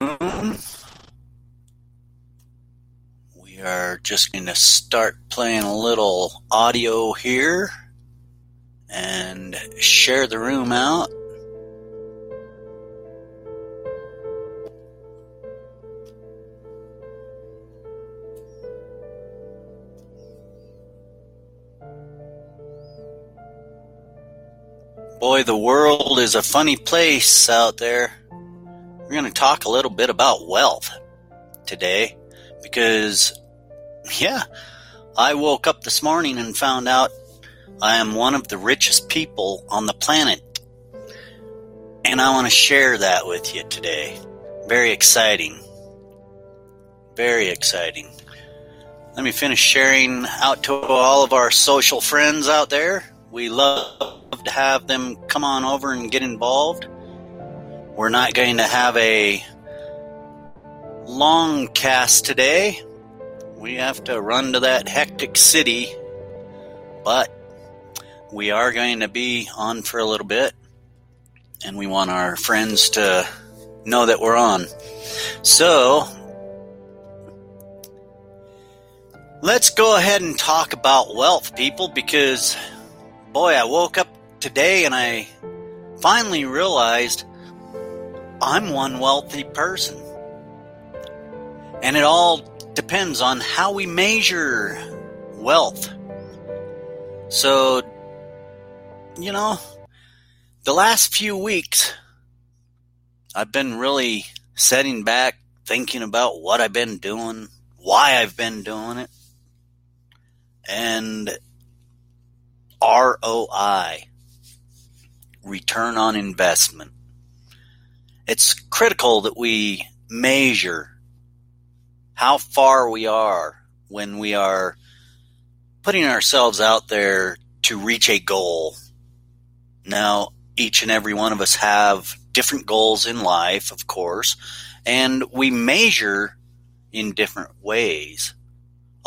We are just going to start playing a little audio here and share the room out. Boy, the world is a funny place out there. We're going to talk a little bit about wealth today because, I woke up this morning and found out I am one of the richest people on the planet. And I want to share that with you today. Very exciting. Very exciting. Let me finish sharing out to all of our social friends out there. We love to have them come on over and get involved. We're not going to have a long cast today. We have to run to that hectic city, but we are going to be on for a little bit, and we want our friends to know that we're on. So, let's go ahead and talk about wealth, people, because boy, I woke up today and I finally realized I'm one wealthy person. And it all depends on how we measure wealth. So, the last few weeks, I've been really sitting back, thinking about what I've been doing, why I've been doing it, and ROI, return on investment. It's critical that we measure how far we are when we are putting ourselves out there to reach a goal. Now, each and every one of us have different goals in life, of course, and we measure in different ways.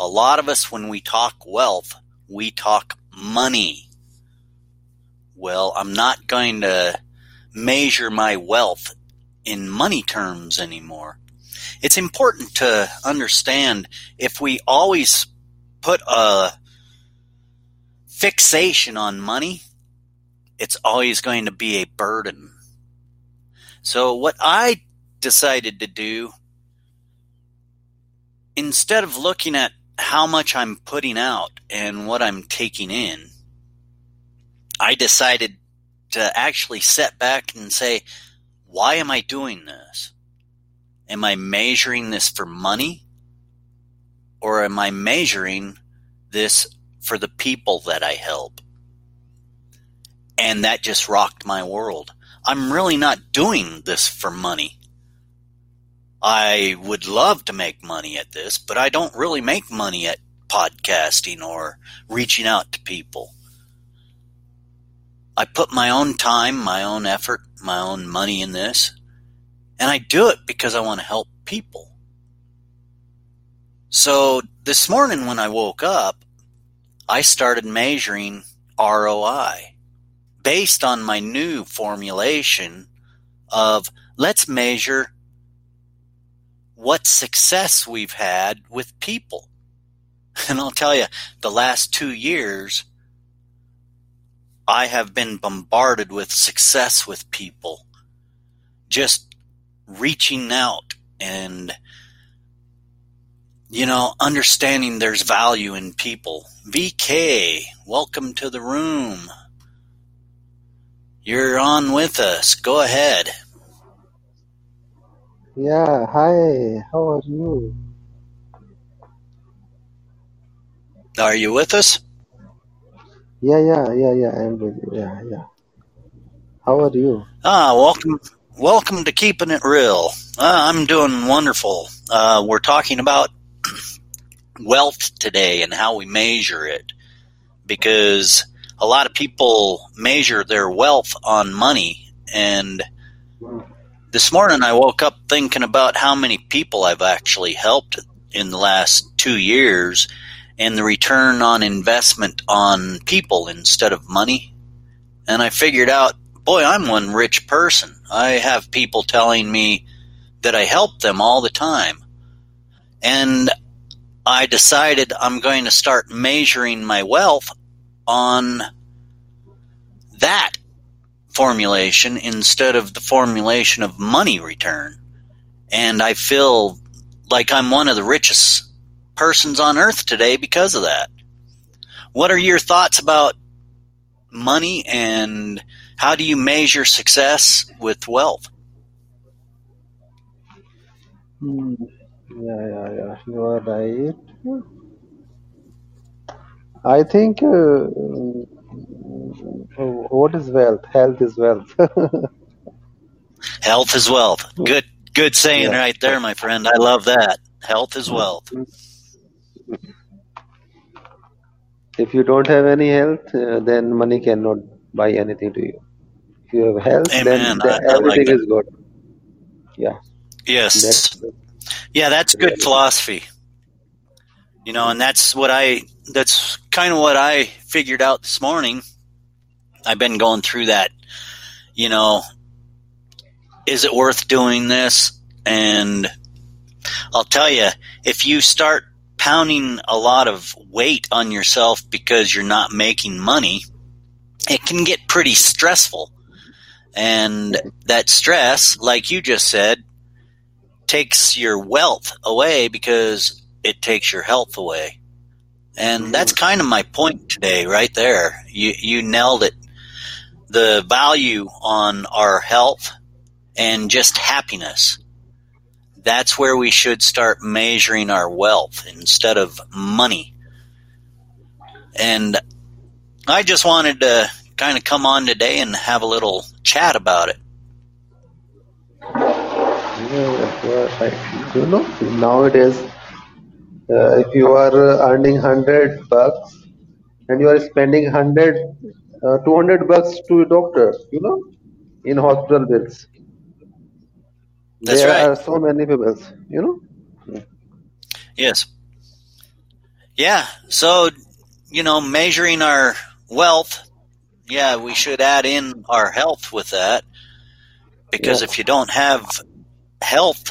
A lot of us, when we talk wealth, we talk money. Well, I'm not going to measure my wealth in money terms anymore. It's important to understand if we always put a fixation on money, it's always going to be a burden. So what I decided to do, instead of looking at how much I'm putting out and what I'm taking in, I decided to actually sit back and say, why am I doing this? Am I measuring this for money? Or am I measuring this for the people that I help? And that just rocked my world. I'm really not doing this for money. I would love to make money at this, but I don't really make money at podcasting or reaching out to people. I put my own time, my own effort, my own money in this, and I do it because I want to help people. So this morning when I woke up, I started measuring ROI based on my new formulation of let's measure what success we've had with people. And I'll tell you, the last 2 years, I have been bombarded with success with people, just reaching out and, understanding there's value in people. VK, welcome to the room. You're on with us. Go ahead. Yeah, hi, how are you? Are you with us? Yeah, I'm with you, yeah. How are you? Welcome to Keeping It Real. I'm doing wonderful. We're talking about wealth today and how we measure it, because a lot of people measure their wealth on money, and this morning I woke up thinking about how many people I've actually helped in the last 2 years and the return on investment on people instead of money. And I figured out, boy, I'm one rich person. I have people telling me that I help them all the time. And I decided I'm going to start measuring my wealth on that formulation instead of the formulation of money return. And I feel like I'm one of the richest persons on earth today because of that. What are your thoughts about money, and how do you measure success with wealth? Yeah. You are right. I think what is wealth? Health is wealth. Health is wealth. Good saying right there, my friend. I love that. Health is wealth. If you don't have any health, then money cannot buy anything to you. If you have health, then everything is good. Yeah. Yes. That's good philosophy. You know, and that's kind of what I figured out this morning. I've been going through that, you know, is it worth doing this? And I'll tell you, if you start pounding a lot of weight on yourself because you're not making money, it can get pretty stressful. And that stress, like you just said, takes your wealth away because it takes your health away. And that's kind of my point today right there. You nailed it. The value on our health and just happiness. That's where we should start measuring our wealth instead of money. And I just wanted to kind of come on today and have a little chat about it. You know, nowadays, if you are earning $100 and you are spending $200 to a doctor, you know, in hospital bills. There are so many people, you know? Yes. Yeah. So, you know, measuring our wealth, we should add in our health with that. Because if you don't have health,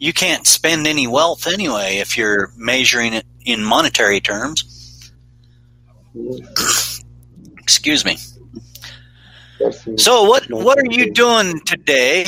you can't spend any wealth anyway if you're measuring it in monetary terms. Yes. Excuse me. So what are you doing today?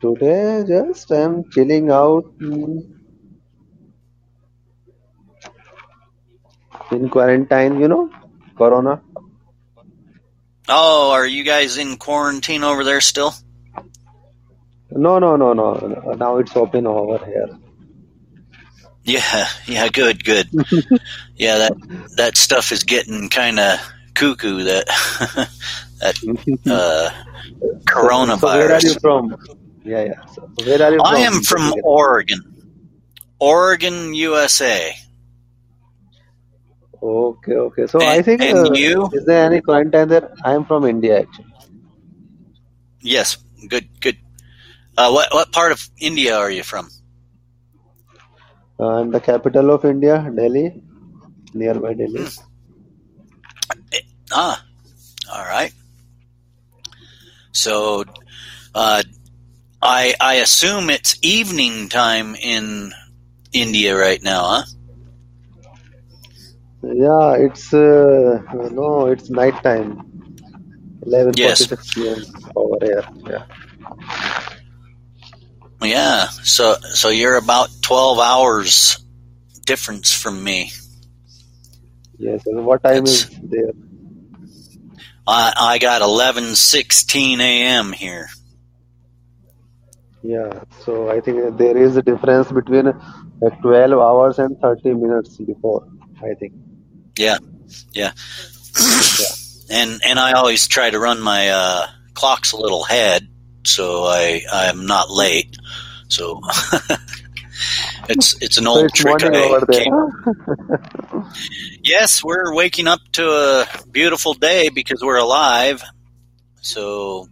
Today, just I'm chilling out in quarantine, you know, Corona. Oh, are you guys in quarantine over there still? No. Now it's open over here. Yeah, good. Yeah, that stuff is getting kind of cuckoo, that coronavirus. So where are you from? Yeah. So where are you from? I am from Oregon, USA. Okay. So I think, you? Is there any quarantine there? I am from India, actually. Yes, good. What part of India are you from? I'm the capital of India, Delhi, nearby Delhi. All right. So, I assume it's evening time in India right now, huh? Yeah, it's it's night time. 11:46 p.m. over here. Yeah. So you're about 12 hours difference from me. Yes. And what time is there? I got 11:16 a.m. here. Yeah, so I think there is a difference between 12 hours and 30 minutes before, I think. Yeah. And I always try to run my clocks a little ahead, so I'm not late. So it's an old trick. Yes, we're waking up to a beautiful day because we're alive. So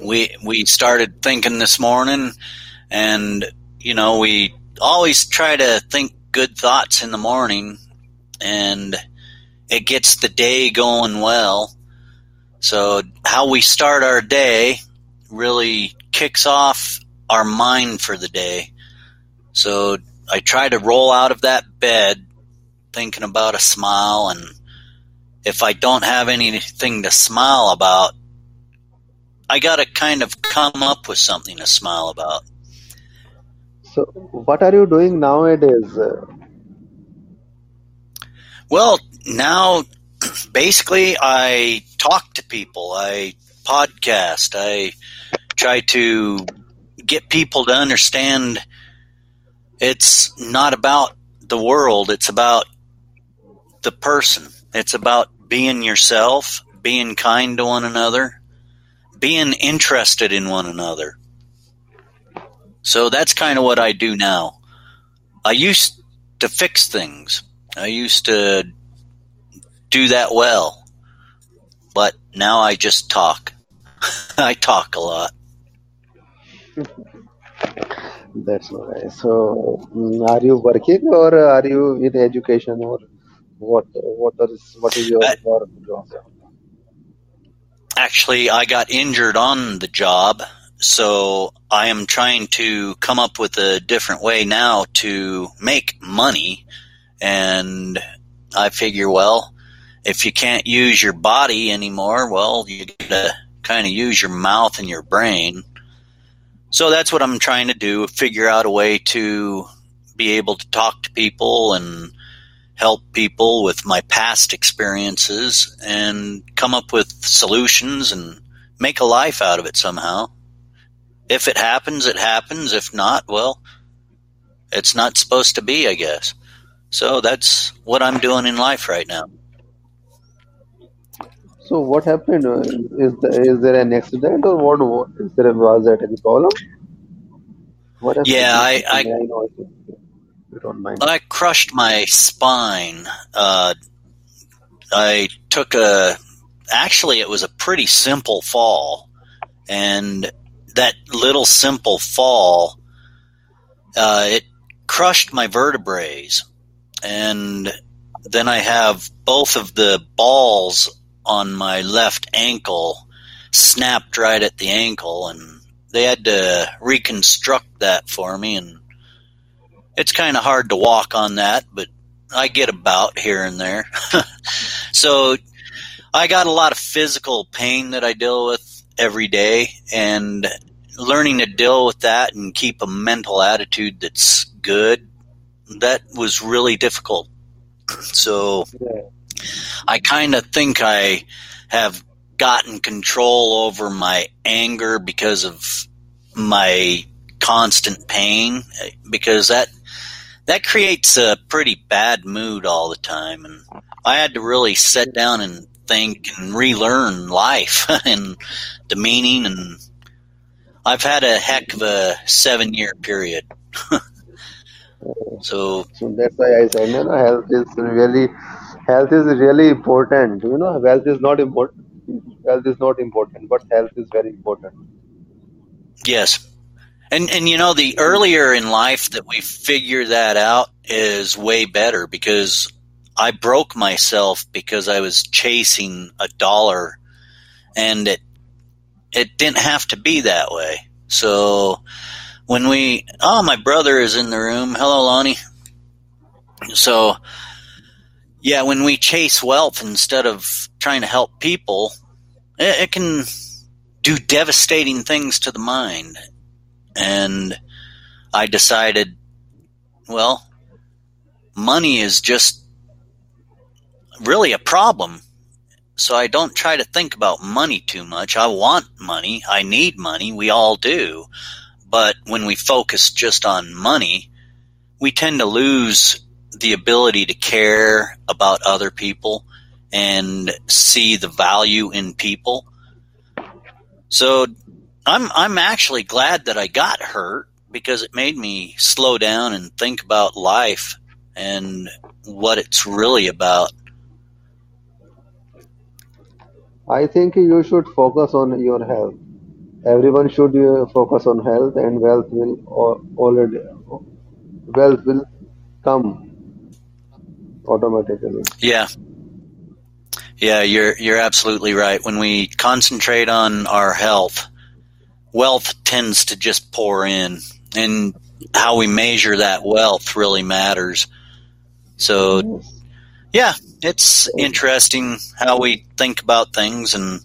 we started thinking this morning, and you know, we always try to think good thoughts in the morning, and it gets the day going well. So how we start our day really kicks off our mind for the day. So I try to roll out of that bed thinking about a smile, and if I don't have anything to smile about, I got to kind of come up with something to smile about. So what are you doing nowadays? Well, now basically I talk to people, I podcast, I try to get people to understand it's not about the world, it's about the person. It's about being yourself, being kind to one another, being interested in one another. So that's kind of what I do now. I used to fix things. I used to do that well, but now I just talk. I talk a lot. That's all right. So are you working or are you in education, or what is your job? Actually, I got injured on the job, so I am trying to come up with a different way now to make money. And I figure, well, if you can't use your body anymore, well, you gotta kind of use your mouth and your brain. So that's what I'm trying to do, figure out a way to be able to talk to people and help people with my past experiences and come up with solutions and make a life out of it somehow. If it happens, it happens. If not, well, it's not supposed to be, I guess. So that's what I'm doing in life right now. So what happened? Is there an accident, or what is there? Was that any problem? What happened? Yeah, I crushed my spine. I took actually it was a pretty simple fall, and that little simple fall, it crushed my vertebrae, and then I have both of the balls on my left ankle snapped right at the ankle, and they had to reconstruct that for me, and it's kind of hard to walk on that, but I get about here and there. So I got a lot of physical pain that I deal with every day, and learning to deal with that and keep a mental attitude that's good, that was really difficult. So I kind of think I have gotten control over my anger because of my constant pain, because that creates a pretty bad mood all the time. And I had to really sit down and think and relearn life and the meaning. And I've had a heck of a 7-year period. So that's why I say, man, health is really important. You know, health is not important, but health is very important. Yes. And you know, the earlier in life that we figure that out is way better, because I broke myself because I was chasing a dollar, and it didn't have to be that way. So when my brother is in the room. Hello, Lonnie. So yeah, when we chase wealth instead of trying to help people, it can do devastating things to the mind. And I decided, well, money is just really a problem. So I don't try to think about money too much. I want money. I need money. We all do. But when we focus just on money, we tend to lose the ability to care about other people and see the value in people. So I'm actually glad that I got hurt, because it made me slow down and think about life and what it's really about. I think you should focus on your health. Everyone should focus on health, and wealth will come automatically. Yeah. Yeah, you're absolutely right. When we concentrate on our health, wealth tends to just pour in, and how we measure that wealth really matters. So, yeah, it's interesting how we think about things, and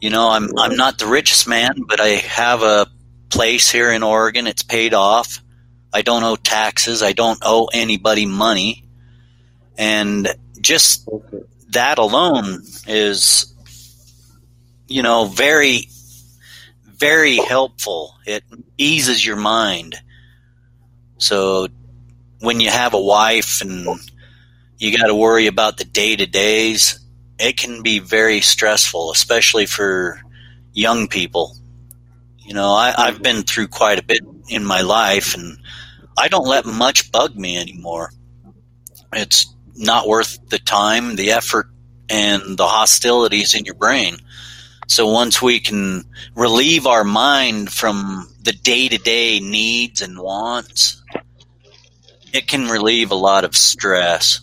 you know, I'm not the richest man, but I have a place here in Oregon. It's paid off. I don't owe taxes. I don't owe anybody money, and just that alone is, you know, very, very helpful. It eases your mind. So when you have a wife and you got to worry about the day-to-days, it can be very stressful, especially for young people. You know, I've been through quite a bit in my life, and I don't let much bug me anymore. It's not worth the time, the effort, and the hostilities in your brain. So once we can relieve our mind from the day-to-day needs and wants, it can relieve a lot of stress.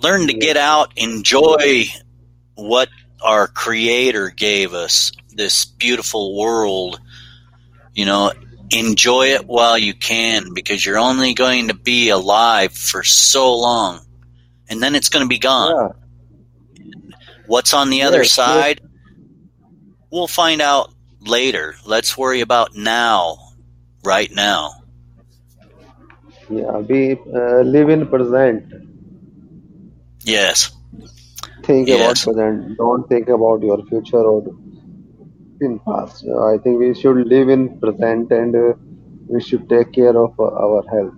Learn to get out, enjoy what our Creator gave us, this beautiful world. You know, enjoy it while you can, because you're only going to be alive for so long, and then it's going to be gone. Yeah. What's on the other side, we'll find out later. Let's worry about now, right now. Yeah, we live in present. Yes. Think about present. Don't think about your future or in past. I think we should live in present, and we should take care of our health.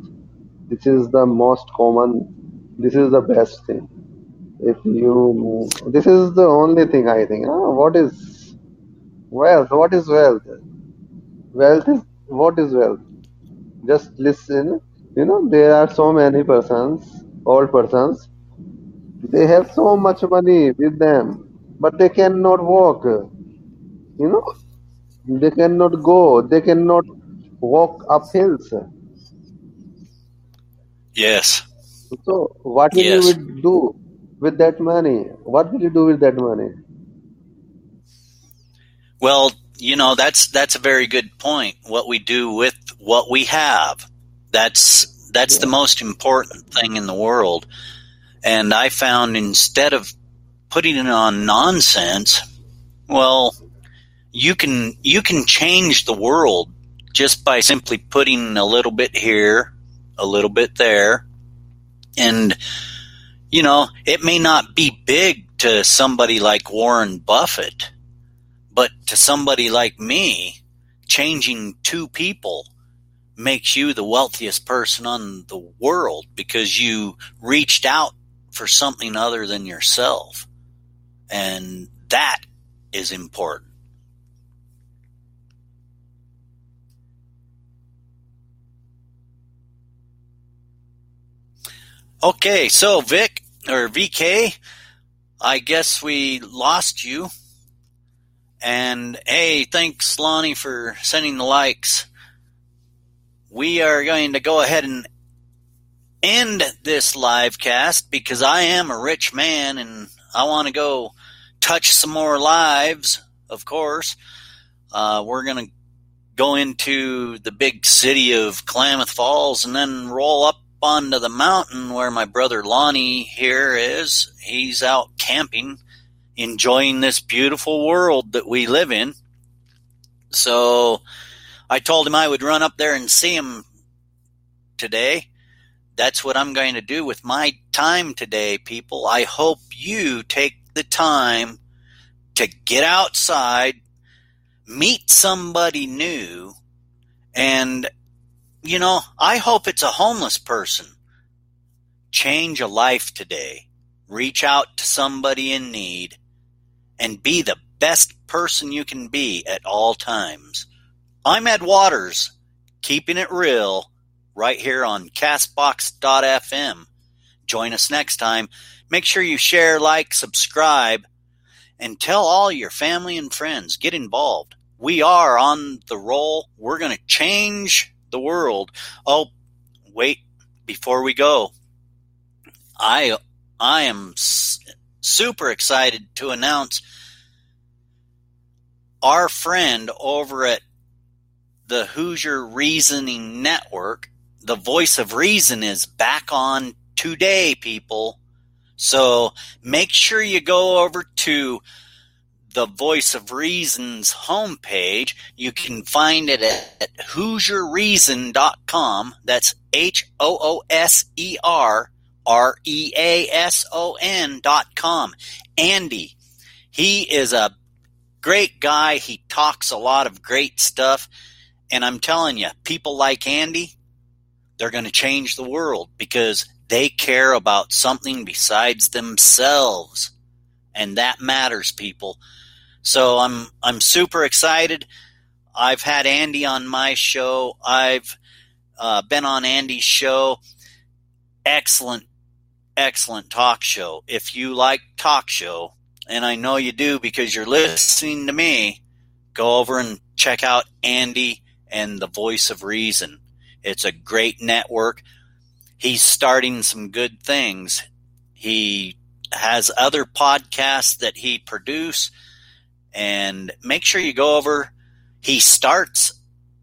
This is the most common. This is the best thing. This is the only thing I think. What is wealth? What is wealth? Wealth is what is wealth? Just listen. You know, there are so many persons, old persons. They have so much money with them, but they cannot walk. You know, they cannot go, they cannot walk up hills. Yes. So what will you do with that money? What will you do with that money? Well, you know, that's a very good point. What we do with what we have, that's the most important thing in the world. And I found instead of putting it on nonsense, well, you can change the world just by simply putting a little bit here, a little bit there. And, you know, it may not be big to somebody like Warren Buffett, but to somebody like me, changing two people makes you the wealthiest person on the world, because you reached out for something other than yourself. And that is important. Okay, so Vic, or VK, I guess we lost you. And hey, thanks Lonnie for sending the likes. We are going to go ahead and end this live cast, because I am a rich man and I want to go touch some more lives, of course. We're going to go into the big city of Klamath Falls and then roll up onto the mountain where my brother Lonnie here is. He's out camping, enjoying this beautiful world that we live in. So I told him I would run up there and see him today. That's what I'm going to do with my time today, people. I hope you take the time to get outside, meet somebody new, and you know, I hope it's a homeless person. Change a life today. Reach out to somebody in need and be the best person you can be at all times. I'm Ed Waters, keeping it real, right here on CastBox.fm. Join us next time. Make sure you share, like, subscribe, and tell all your family and friends. Get involved. We are on the roll. We're going to change the world. Oh, wait, before we go, I I am super excited to announce our friend over at the Hoosier Reasoning Network, The Voice of Reason, is back on today, people. So make sure you go over to The Voice of Reason's homepage. You can find it at HoosierReason.com. That's HOOSERREASON.com. Andy, he is a great guy. He talks a lot of great stuff. And I'm telling you, people like Andy, they're going to change the world because they care about something besides themselves. And that matters, people. So I'm super excited. I've had Andy on my show. I've been on Andy's show. Excellent talk show. If you like talk show, and I know you do because you're listening to me, go over and check out Andy and The Voice of Reason. It's a great network. He's starting some good things. He has other podcasts that he produces, and make sure you go over. He starts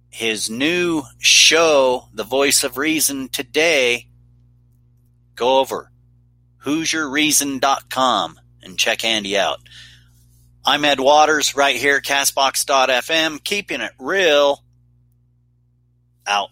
his new show, The Voice of Reason, today. Go over HoosierReason.com and check Andy out. I'm Ed Waters right here at CastBox.fm, keeping it real out.